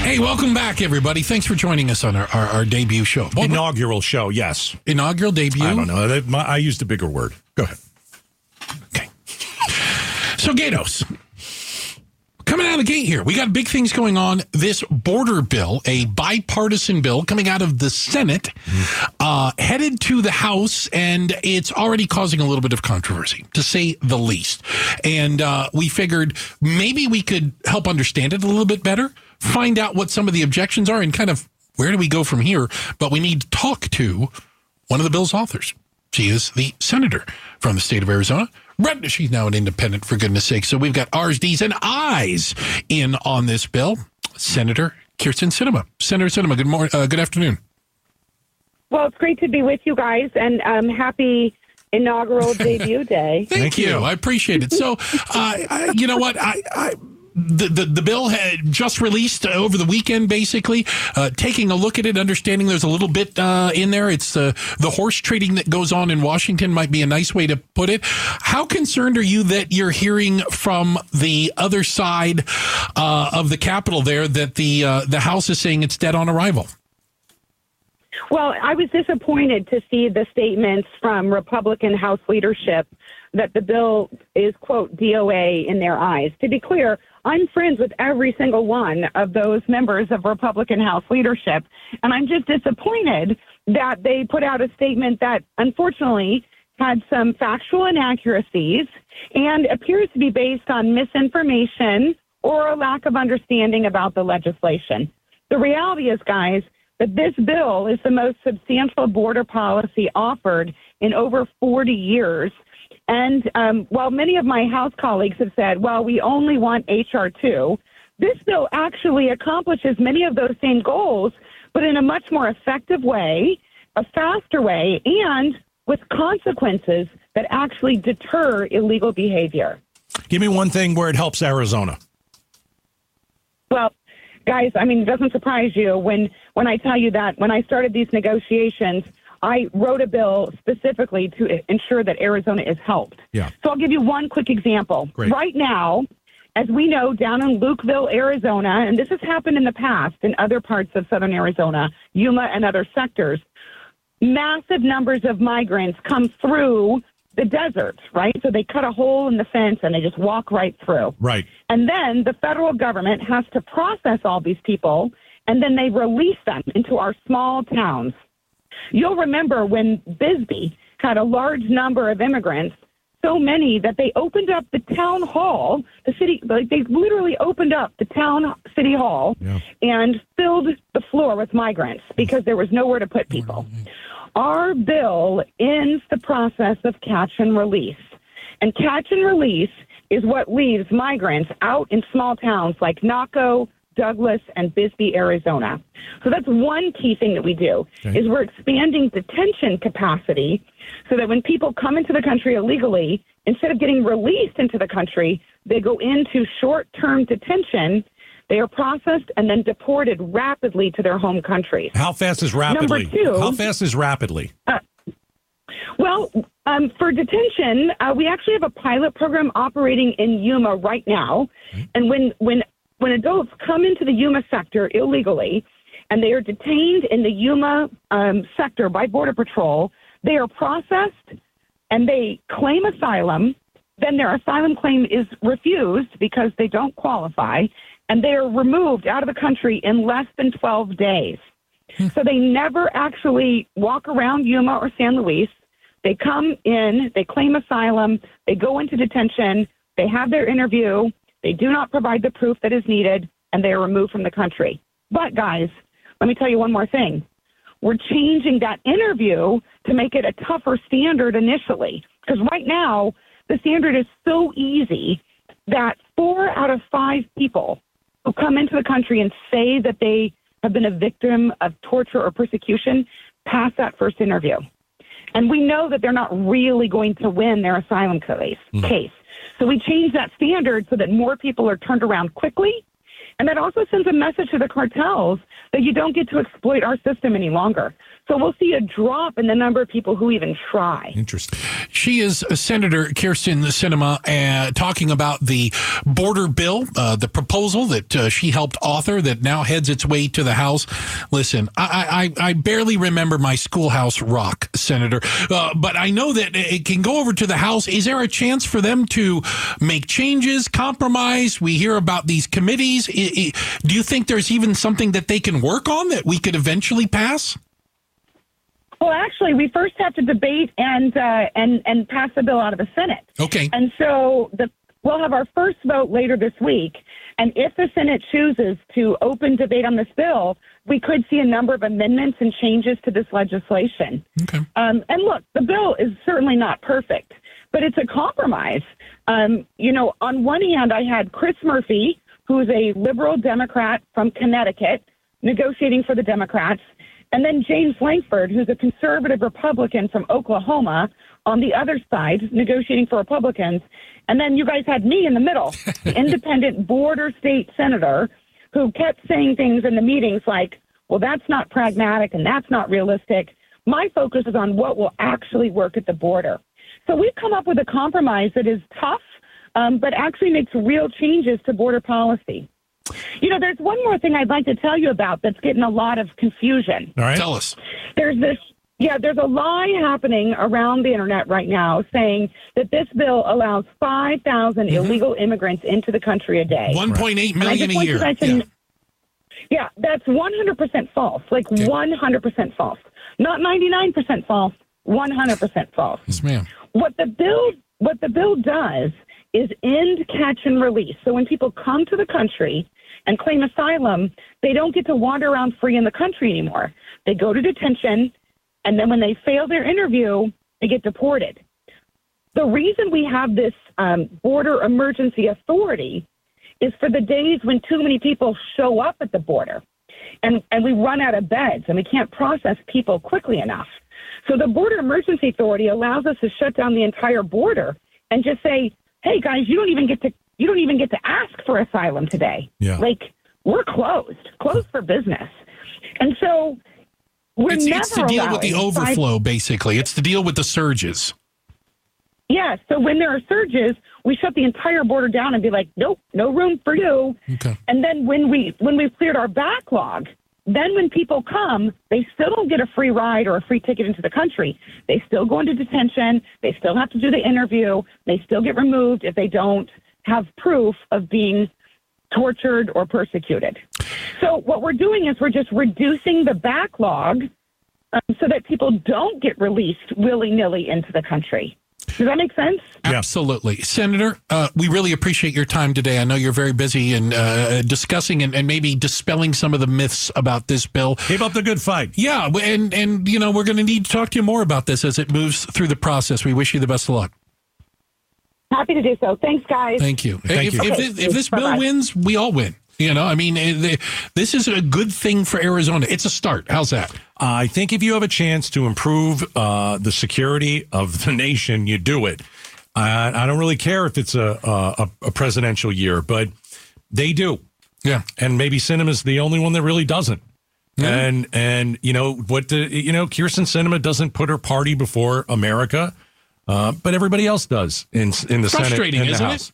Hey, welcome back, everybody. Thanks for joining us on our debut show. Well, inaugural show, yes. Inaugural debut? I don't know. I used a bigger word. Go ahead. Okay. So, Gatos, coming out of the gate here, we got big things going on. This border bill, a bipartisan bill coming out of the Senate, headed to the House, and it's already causing a little bit of controversy, to say the least. And we figured maybe we could help understand it a little bit better, find out what some of the objections are, and kind of where do we go from here. But we need to talk to one of the bill's authors. She is the senator from the state of Arizona. She's now an independent, for goodness sake. So we've got R's, D's, and I's in on this bill. Senator Kyrsten Sinema. Senator Sinema, good afternoon. Well, it's great to be with you guys, and happy inaugural debut day. Thank you. I appreciate it. So, you know what? The bill had just released over the weekend, basically, taking a look at it, understanding there's a little bit in there. It's the horse trading that goes on in Washington might be a nice way to put it. How concerned are you that you're hearing from the other side of the Capitol there that the House is saying it's dead on arrival? Well, I was disappointed to see the statements from Republican House leadership that the bill is, quote, DOA in their eyes. To be clear, I'm friends with every single one of those members of Republican House leadership, and I'm just disappointed that they put out a statement that, unfortunately, had some factual inaccuracies and appears to be based on misinformation or a lack of understanding about the legislation. The reality is, guys, that this bill is the most substantial border policy offered in over 40 years. And while many of my House colleagues have said, well, we only want H.R. 2, this bill actually accomplishes many of those same goals, but in a much more effective way, a faster way, and with consequences that actually deter illegal behavior. Give me one thing where it helps Arizona. Well, guys, I mean, it doesn't surprise you when I tell you that when I started these negotiations, I wrote a bill specifically to ensure that Arizona is helped. Yeah. So I'll give you one quick example. Great. Right now, as we know, down in Lukeville, Arizona, and this has happened in the past in other parts of southern Arizona, Yuma and other sectors, massive numbers of migrants come through the desert, right? So they cut a hole in the fence and they just walk right through. Right. And then the federal government has to process all these people, and then they release them into our small towns. You'll remember when Bisbee had a large number of immigrants, so many that they opened up the town hall, the city, like they literally opened up the town city hall and filled the floor with migrants because there was nowhere to put people. Our bill ends the process of catch and release. And catch and release is what leaves migrants out in small towns like Naco, Douglas, and Bisbee, Arizona. So that's one key thing that we do, is we're expanding detention capacity so that when people come into the country illegally, instead of getting released into the country, they go into short-term detention, they are processed, and then deported rapidly to their home countries. How fast is rapidly? Number two, how fast is rapidly? For detention, we actually have a pilot program operating in Yuma right now, and when adults come into the Yuma sector illegally and they are detained in the Yuma sector by Border Patrol, they are processed and they claim asylum. Then their asylum claim is refused because they don't qualify, and they are removed out of the country in less than 12 days. So they never actually walk around Yuma or San Luis. They come in, they claim asylum, they go into detention, they have their interview. They do not provide the proof that is needed, and they are removed from the country. But, guys, let me tell you one more thing. We're changing that interview to make it a tougher standard initially, because right now the standard is so easy that 4 out of 5 people who come into the country and say that they have been a victim of torture or persecution pass that first interview. And we know that they're not really going to win their asylum case. So we changed that standard so that more people are turned around quickly. And that also sends a message to the cartels that you don't get to exploit our system any longer. So we'll see a drop in the number of people who even try. Interesting. She is Senator Kyrsten Sinema talking about the border bill, the proposal that she helped author that now heads its way to the House. Listen, I barely remember my schoolhouse rock, Senator, but I know that it can go over to the House. Is there a chance for them to make changes, compromise? We hear about these committees. Do you think there's even something that they can work on that we could eventually pass? Well, actually, we first have to debate and pass the bill out of the Senate. Okay. And so we'll have our first vote later this week. And if the Senate chooses to open debate on this bill, we could see a number of amendments and changes to this legislation. Okay. And look, the bill is certainly not perfect, but it's a compromise. You know, on one hand, I had Chris Murphy, who's a liberal Democrat from Connecticut, negotiating for the Democrats. And then James Lankford, who's a conservative Republican from Oklahoma, on the other side, negotiating for Republicans. And then you guys had me in the middle, the independent border state senator, who kept saying things in the meetings like, well, that's not pragmatic and that's not realistic. My focus is on what will actually work at the border. So we've come up with a compromise that is tough, but actually makes real changes to border policy. You know, there's one more thing I'd like to tell you about that's getting a lot of confusion. All right. Tell us. There's a lie happening around the internet right now saying that this bill allows 5,000 illegal immigrants into the country a day. 1.8 million a year. Yeah, that's 100% false. 100% false. Not 99% false, 100% false. Yes, ma'am. What the bill does is end, catch, and release. So when people come to the country and claim asylum, they don't get to wander around free in the country anymore. They go to detention, and then when they fail their interview, they get deported. The reason we have this border emergency authority is for the days when too many people show up at the border, and we run out of beds, and we can't process people quickly enough. So the border emergency authority allows us to shut down the entire border and just say, hey guys, you don't even get to ask for asylum today. Yeah. We're closed for business. And so it's to deal with the overflow, basically. It's to deal with the surges. Yeah. So when there are surges, we shut the entire border down and be like, nope, no room for you. Okay. And then when we've cleared our backlog, then when people come, they still don't get a free ride or a free ticket into the country. They still go into detention. They still have to do the interview. They still get removed if they don't have proof of being tortured or persecuted. So what we're doing is we're just reducing the backlog so that people don't get released willy-nilly into the country. Does that make sense? Yeah. Absolutely. Senator, we really appreciate your time today. I know you're very busy and discussing and maybe dispelling some of the myths about this bill. Keep up the good fight. Yeah, and you know, we're going to need to talk to you more about this as it moves through the process. We wish you the best of luck. Happy to do so. Thanks, guys. Thank you. Thank you. If this bill wins, we all win. You know, I mean, this is a good thing for Arizona. It's a start. How's that? I think if you have a chance to improve the security of the nation, you do it. I don't really care if it's a presidential year, but they do. Yeah. And maybe Sinema's the only one that really doesn't. Mm-hmm. And you know, Kyrsten Sinema doesn't put her party before America, but everybody else does in the Senate and the House. Frustrating, isn't it?